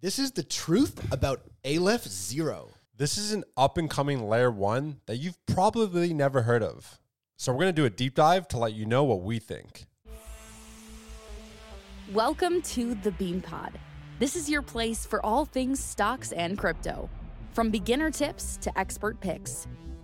This is the truth about Aleph Zero. This is an up-and-coming layer one that you've probably never heard of. So we're going to do a deep dive to let you know what we think. Welcome to the Bean Pod. This is your place for all things stocks and crypto. From beginner tips to expert picks.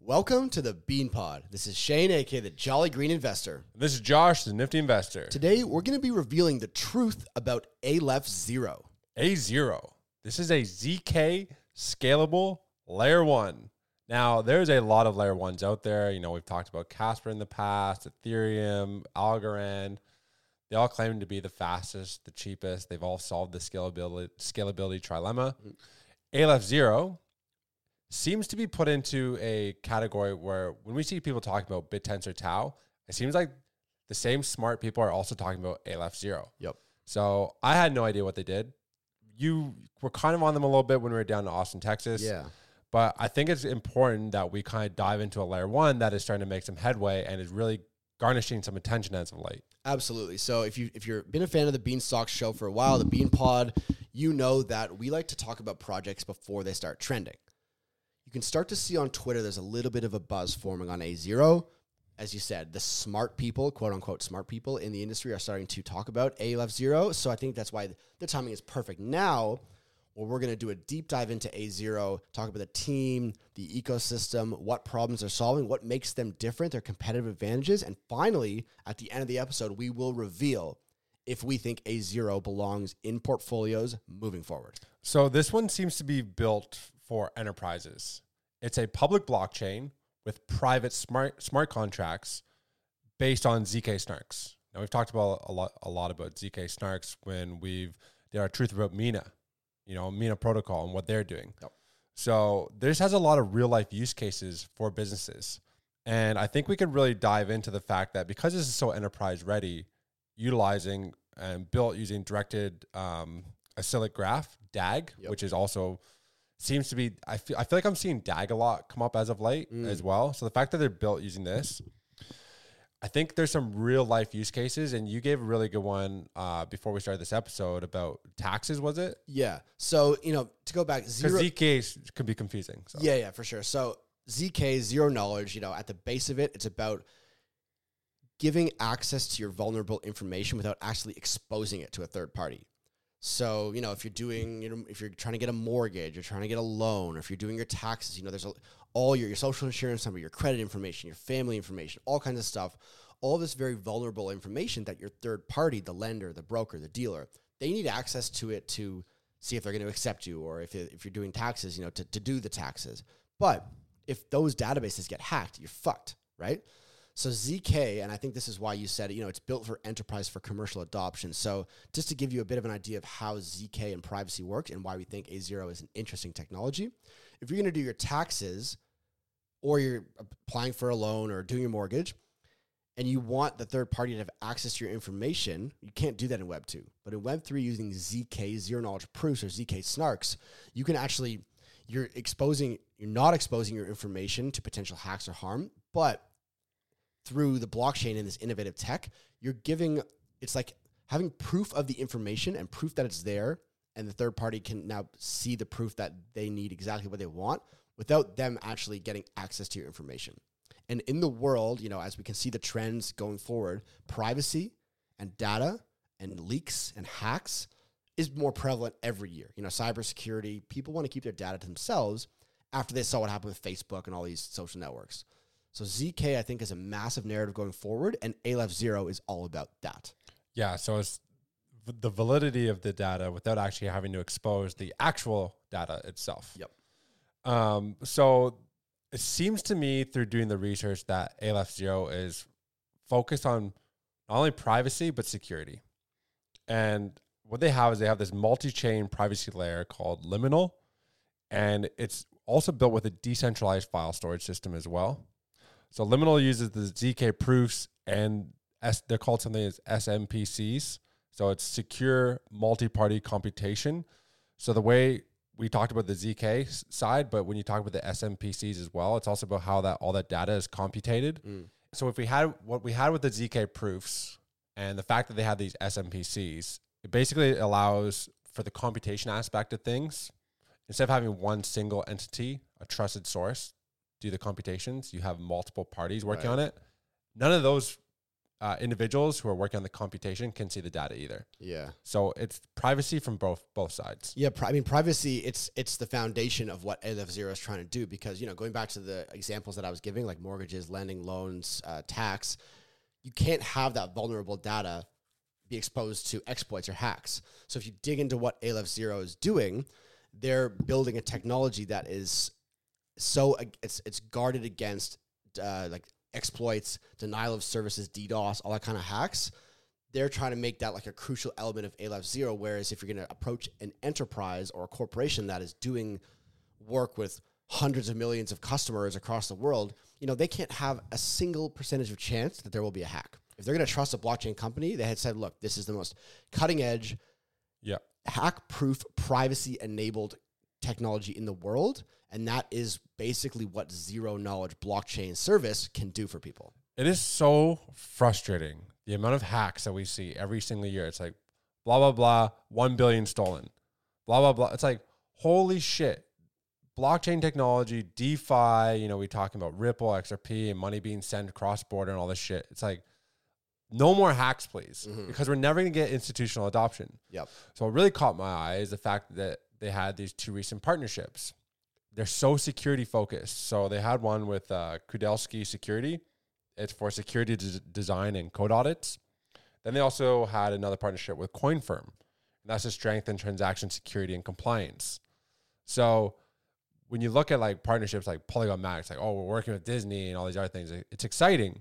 Welcome to the Bean Pod. This is Shane, aka the Jolly Green Investor. This is Josh, the Nifty Investor. Today, we're going to be revealing the truth about Aleph Zero. A0. This is a ZK scalable layer one. Now, there's a lot of layer ones out there. You know, we've talked about Casper in the past, Ethereum, Algorand. They all claim to be the fastest, the cheapest. They've all solved the scalability trilemma. Aleph Zero seems to be put into a category where when we see people talking about BitTensor Tau, it seems like the same smart people are also talking about Aleph Zero. Yep. So I had no idea what they did. You were kind of on them a little bit when we were down in Austin, Texas. Yeah. But I think it's important that we kind of dive into a layer one that is starting to make some headway and is really garnishing some attention as of late. Absolutely. So if you've been a fan of the Beanstalk show for a while, the Bean Pod, you know that we like to talk about projects before they start trending. You can start to see on Twitter, there's a little bit of a buzz forming on A0. As you said, the smart people, quote unquote, smart people in the industry are starting to talk about Aleph Zero. So I think that's why the timing is perfect now, where we're going to do a deep dive into A0, talk about the team, the ecosystem, what problems they're solving, what makes them different, their competitive advantages. And finally, at the end of the episode, we will reveal if we think A0 belongs in portfolios moving forward. So this one seems to be built for enterprises. It's a public blockchain with private smart contracts based on ZK Snarks. Now we've talked about a lot about ZK Snarks when we've did our truth about Mina, you know, Mina Protocol and what they're doing. Yep. So this has a lot of real life use cases for businesses. And I think we could really dive into the fact that because this is so enterprise ready, utilizing and built using directed acyclic graph, DAG, yep, which is also seems to be, I feel like I'm seeing DAG a lot come up as of late as well. So the fact that they're built using this, I think there's some real life use cases. And you gave a really good one before we started this episode about taxes, was it? Yeah. So, you know, to go back, zero. Because ZK could be confusing. So. Yeah, for sure. So ZK, zero knowledge, you know, at the base of it, it's about giving access to your vulnerable information without actually exposing it to a third party. So, you know, if you're trying to get a mortgage, you're trying to get a loan, or if you're doing your taxes, you know, there's all your social insurance number, your credit information, your family information, all kinds of stuff, all this very vulnerable information that your third party, the lender, the broker, the dealer, they need access to it to see if they're going to accept you, or if you're doing taxes, you know, to do the taxes. But if those databases get hacked, you're fucked, right? So ZK, and I think this is why you said, you know, it's built for enterprise for commercial adoption. So just to give you a bit of an idea of how ZK and privacy works and why we think A0 is an interesting technology, if you're going to do your taxes or you're applying for a loan or doing your mortgage and you want the third party to have access to your information, you can't do that in Web 2. But in Web 3, using ZK, zero knowledge proofs, or ZK Snarks, you can actually, you're not exposing your information to potential hacks or harm, but through the blockchain and this innovative tech, it's like having proof of the information and proof that it's there, and the third party can now see the proof that they need exactly what they want without them actually getting access to your information. And in the world, you know, as we can see the trends going forward, privacy and data and leaks and hacks is more prevalent every year. You know, cybersecurity, people want to keep their data to themselves after they saw what happened with Facebook and all these social networks. So ZK, I think, is a massive narrative going forward, and Aleph Zero is all about that. Yeah, so it's the validity of the data without actually having to expose the actual data itself. Yep. So it seems to me through doing the research that Aleph Zero is focused on not only privacy, but security. And what they have is they have this multi-chain privacy layer called Liminal, and it's also built with a decentralized file storage system as well. So Liminal uses the ZK proofs, and they're called something as SMPCs. So it's secure multi-party computation. So the way we talked about the ZK side, but when you talk about the SMPCs as well, it's also about how that all that data is computated. Mm. So if we had what we had with the ZK proofs and the fact that they have these SMPCs, it basically allows for the computation aspect of things. Instead of having one single entity, a trusted source, do the computations, you have multiple parties working on it. None of those individuals who are working on the computation can see the data either. Yeah. So it's privacy from both sides. Yeah. I mean, privacy, it's the foundation of what Aleph Zero is trying to do, because, you know, going back to the examples that I was giving, like mortgages, lending, loans, tax, you can't have that vulnerable data be exposed to exploits or hacks. So if you dig into what Aleph Zero is doing, they're building a technology that is so it's guarded against like exploits, denial of services, DDoS, all that kind of hacks. They're trying to make that like a crucial element of Aleph Zero, whereas if you're going to approach an enterprise or a corporation that is doing work with hundreds of millions of customers across the world, you know, they can't have a single percentage of chance that there will be a hack. If they're going to trust a blockchain company, they had said, look, this is the most cutting edge, hack-proof, privacy-enabled technology in the world, and that is basically what zero-knowledge blockchain service can do for people. It is so frustrating, the amount of hacks that we see every single year. It's like, blah, blah, blah, 1 billion stolen, blah, blah, blah. It's like, holy shit. Blockchain technology, DeFi, you know, we're talking about Ripple, XRP, and money being sent cross-border and all this shit. It's like, no more hacks, please, because we're never going to get institutional adoption. Yep. So what really caught my eye is the fact that they had these two recent partnerships. They're so security focused. So they had one with Kudelski Security. It's for security design and code audits. Then they also had another partnership with CoinFirm. And that's to strengthen transaction security and compliance. So when you look at like partnerships like Polygon Max, like, oh, we're working with Disney and all these other things, it's exciting.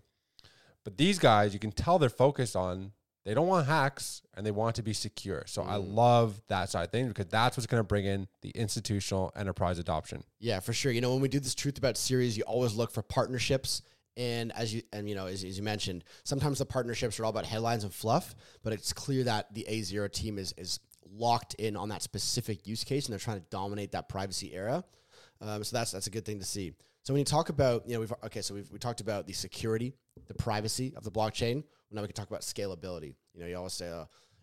But these guys, you can tell they're focused on, they don't want hacks and they want to be secure. So I love that side thing, because that's what's going to bring in the institutional enterprise adoption. Yeah, for sure. You know, when we do this Truth About series, you always look for partnerships. And as you mentioned, sometimes the partnerships are all about headlines and fluff, but it's clear that the A0 team is locked in on that specific use case, and they're trying to dominate that privacy era. So that's a good thing to see. So when you talk about, you know, we talked about the security, the privacy of the blockchain. Now we can talk about scalability. You know, you always say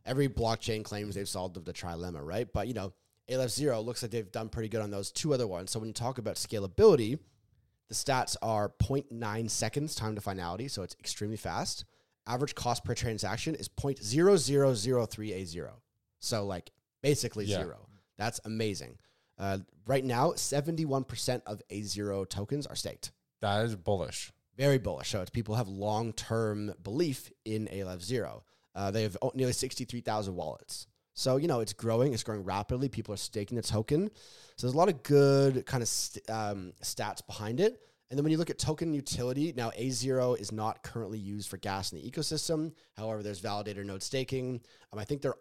every blockchain claims they've solved the trilemma, right? But, you know, Aleph Zero looks like they've done pretty good on those two other ones. So when you talk about scalability, the stats are 0.9 seconds time to finality, so it's extremely fast. Average cost per transaction is 0.0003A0. So, like, basically zero. That's amazing. Right now, 71% of A0 tokens are staked. That is bullish. Very bullish. So it's people have long-term belief in Aleph Zero. They have nearly 63,000 wallets. So, you know, it's growing. It's growing rapidly. People are staking the token. So there's a lot of good kind of stats behind it. And then when you look at token utility, now A0 is not currently used for gas in the ecosystem. However, there's validator node staking. I think there's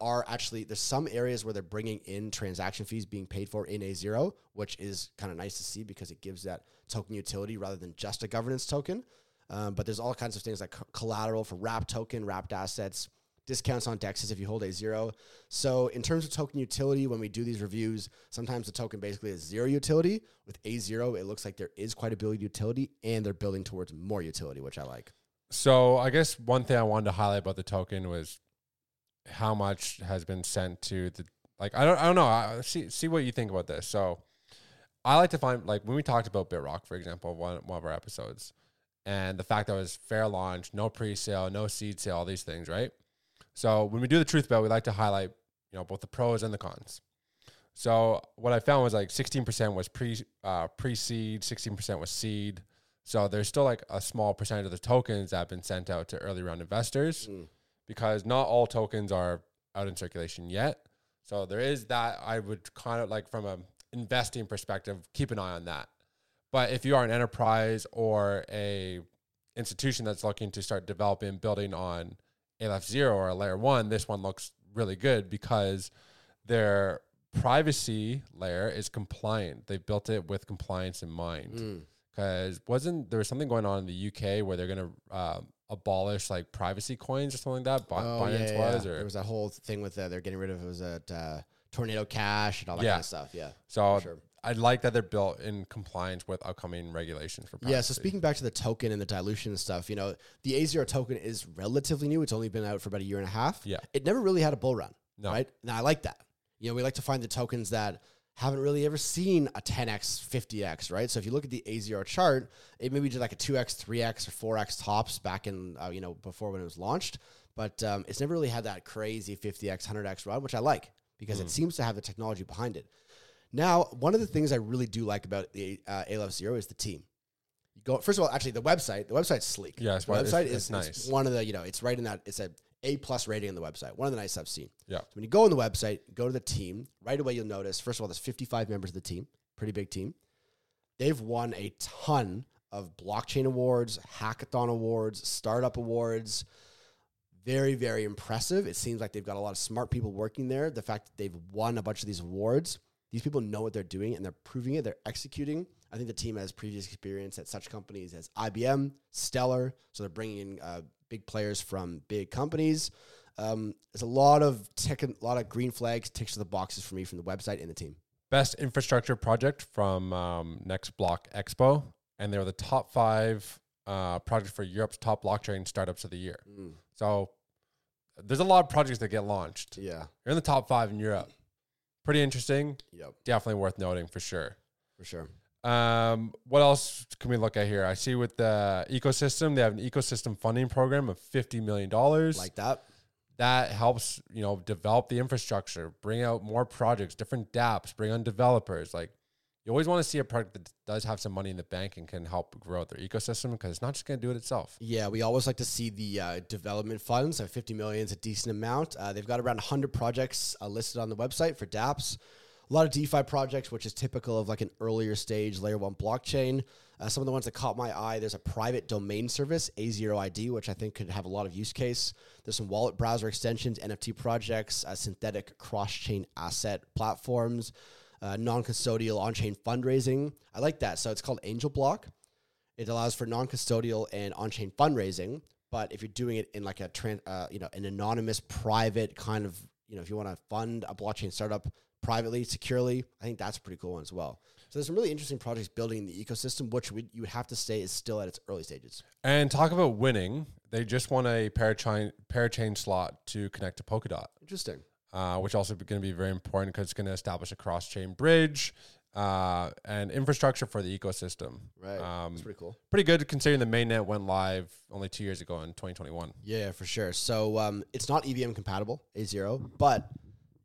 some areas where they're bringing in transaction fees being paid for in A0, which is kind of nice to see because it gives that token utility rather than just a governance token. But there's all kinds of things like collateral for wrapped token, wrapped assets, discounts on DEXs if you hold A0. So in terms of token utility, when we do these reviews, sometimes the token basically is zero utility. With A0, it looks like there is quite a bit of utility, and they're building towards more utility, which I like. So I guess one thing I wanted to highlight about the token was how much has been sent to the, like, I don't know. See what you think about this. So I like to find, like, when we talked about BitRock, for example, one of our episodes, and the fact that it was fair launch, no pre-sale, no seed sale, all these things, right? So when we do the Truth Belt, we like to highlight, you know, both the pros and the cons. So what I found was like 16% was pre-seed, 16% was seed. So there's still like a small percentage of the tokens that have been sent out to early round investors because not all tokens are out in circulation yet. So there is that. I would kind of like, from an investing perspective, keep an eye on that. But if you are an enterprise or a institution that's looking to start developing, building on Aleph Zero or a layer one, this one looks really good because their privacy layer is compliant. They've built it with compliance in mind. Because there was something going on in the UK where they're going to abolish like privacy coins or something like that? Binance was. Or there was a whole thing with that. They're getting rid of it. Was at Tornado Cash and all that kind of stuff. Yeah. So sure. I like that they're built in compliance with upcoming regulations for privacy. Yeah. So speaking back to the token and the dilution and stuff, you know, the A0 token is relatively new. It's only been out for about a year and a half. Yeah. It never really had a bull run. No. Right. Now I like that. You know, we like to find the tokens that haven't really ever seen a 10x, 50x, right? So if you look at the A0 chart, it maybe did like a 2x, 3x, or 4x tops back in, before when it was launched. But it's never really had that crazy 50x, 100x run, which I like because it seems to have the technology behind it. Now, one of the things I really do like about the Aleph Zero is the team. First of all, actually, the website's sleek. Yeah, the website is nice. It's one of the, you know, it's right in that, it's a A+ rating on the website. One of the nights I've seen. Yeah. So when you go on the website, go to the team, right away you'll notice, first of all, there's 55 members of the team, pretty big team. They've won a ton of blockchain awards, hackathon awards, startup awards. Very, very impressive. It seems like they've got a lot of smart people working there. The fact that they've won a bunch of these awards, these people know what they're doing and they're proving it, they're executing. I think the team has previous experience at such companies as IBM, Stellar, so they're bringing in big players from big companies. There's a lot of tech, a lot of green flags, ticks to the boxes for me from the website and the team. Best infrastructure project from Next Block Expo, and they were the top 5 project for Europe's top blockchain startups of the year. So there's a lot of projects that get launched. Yeah, you're in the top 5 in Europe. Pretty interesting. Yep, definitely worth noting for sure. For sure. What else can we look at here? I see with the ecosystem, they have an ecosystem funding program of $50 million. Like that. That helps, you know, develop the infrastructure, bring out more projects, different dApps, bring on developers. Like, you always want to see a product that does have some money in the bank and can help grow their ecosystem because it's not just going to do it itself. Yeah, we always like to see the development funds. So $50 million is a decent amount. They've got around 100 projects listed on the website for dApps. A lot of DeFi projects, which is typical of like an earlier stage layer 1 blockchain. Some of the ones that caught my eye, there's a private domain service, A0ID, which I think could have a lot of use case. There's some wallet browser extensions, NFT projects, synthetic cross-chain asset platforms, non-custodial on-chain fundraising. I like that. So it's called AngelBlock. It allows for non-custodial and on-chain fundraising. But if you're doing it in like a, an anonymous private kind of, you know, if you want to fund a blockchain startup, privately, securely, I think that's a pretty cool one as well. So there's some really interesting projects building the ecosystem, which you would have to say is still at its early stages. And talk about winning. They just won a parachain slot to connect to Polkadot. Interesting. Which also going to be very important because it's going to establish a cross-chain bridge and infrastructure for the ecosystem. Right. That's pretty cool. Pretty good considering the mainnet went live only 2 years ago in 2021. Yeah, for sure. So it's not EVM compatible, A0, but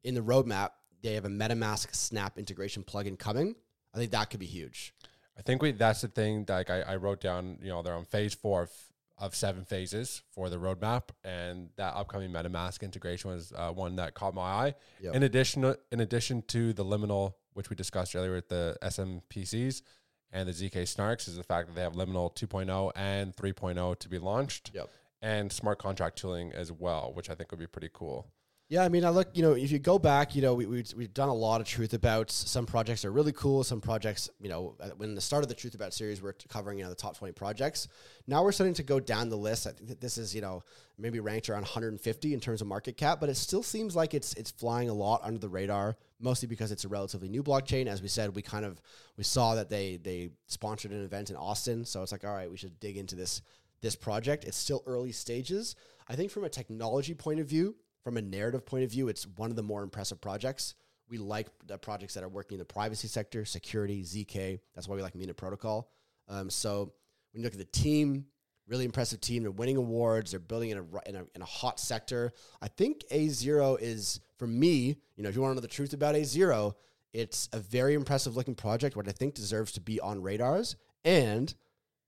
in the roadmap, they have a MetaMask Snap integration plugin coming. I think that could be huge. I think that's the thing that like I wrote down, you know, they're on phase 4 of 7 phases for the roadmap. And that upcoming MetaMask integration was one that caught my eye. Yep. In addition to the Liminal, which we discussed earlier with the SMPCs and the ZK Snarks, is the fact that they have Liminal 2.0 and 3.0 to be launched. Yep. And smart contract tooling as well, which I think would be pretty cool. Yeah, I mean, I look, you know, if you go back, you know, we've done a lot of Truth About. Some projects are really cool. Some projects, you know, when the start of the Truth About series, we're covering, you know, the top 20 projects. Now we're starting to go down the list. I think that this is, you know, maybe ranked around 150 in terms of market cap, but it still seems like it's flying a lot under the radar, mostly because it's a relatively new blockchain. As we said, we saw that they sponsored an event in Austin. So it's like, all right, we should dig into this project. It's still early stages. I think from a technology point of view, from a narrative point of view, it's one of the more impressive projects. We like the projects that are working in the privacy sector, security, ZK. That's why we like Mina Protocol. So when you look at the team, really impressive team. They're winning awards. They're building in a hot sector. I think A0 is, for me, you know, if you want to know the truth about A0, it's a very impressive looking project, what I think deserves to be on radars. And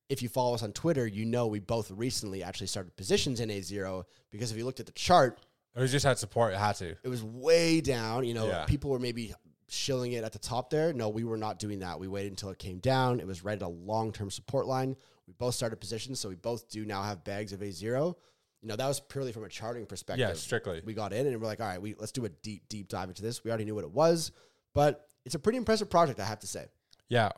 if you follow us on Twitter, you know we both recently actually started positions in A0 because if you looked at the chart, it was just had support. It had to. It was way down. You know, People were maybe shilling it at the top there. No, we were not doing that. We waited until it came down. It was right at a long-term support line. We both started positions, so we both do now have bags of A0. You know, that was purely from a charting perspective. Yeah, strictly. We got in and we're like, all right, let's do a deep dive into this. We already knew what it was, but it's a pretty impressive project, I have to say. Yeah.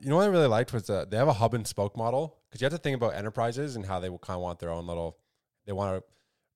You know what I really liked was they have a hub and spoke model, because you have to think about enterprises and how they will kind of want their own little, they want to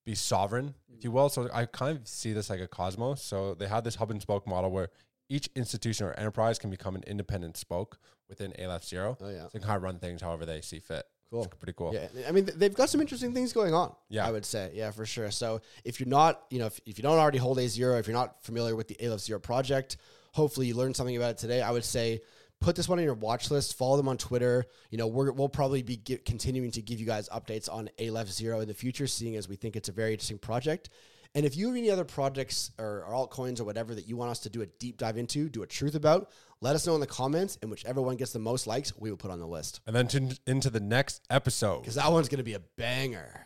be sovereign, if you will. So I kind of see this like a Cosmos. So they have this hub and spoke model where each institution or enterprise can become an independent spoke within Aleph Zero. Oh, yeah. So they can kind of run things however they see fit. Cool. It's pretty cool. Yeah. I mean, they've got some interesting things going on. Yeah. I would say. Yeah, for sure. So if you're not, you know, if you don't already hold A0, if you're not familiar with the Aleph Zero project, hopefully you learned something about it today. I would say put this one on your watch list, follow them on Twitter. You know, we'll probably be continuing to give you guys updates on Aleph Zero in the future, seeing as we think it's a very interesting project. And if you have any other projects or altcoins or whatever that you want us to do a deep dive into, do a truth about, let us know in the comments, and whichever one gets the most likes, we will put on the list. And then tune into the next episode, because that one's going to be a banger.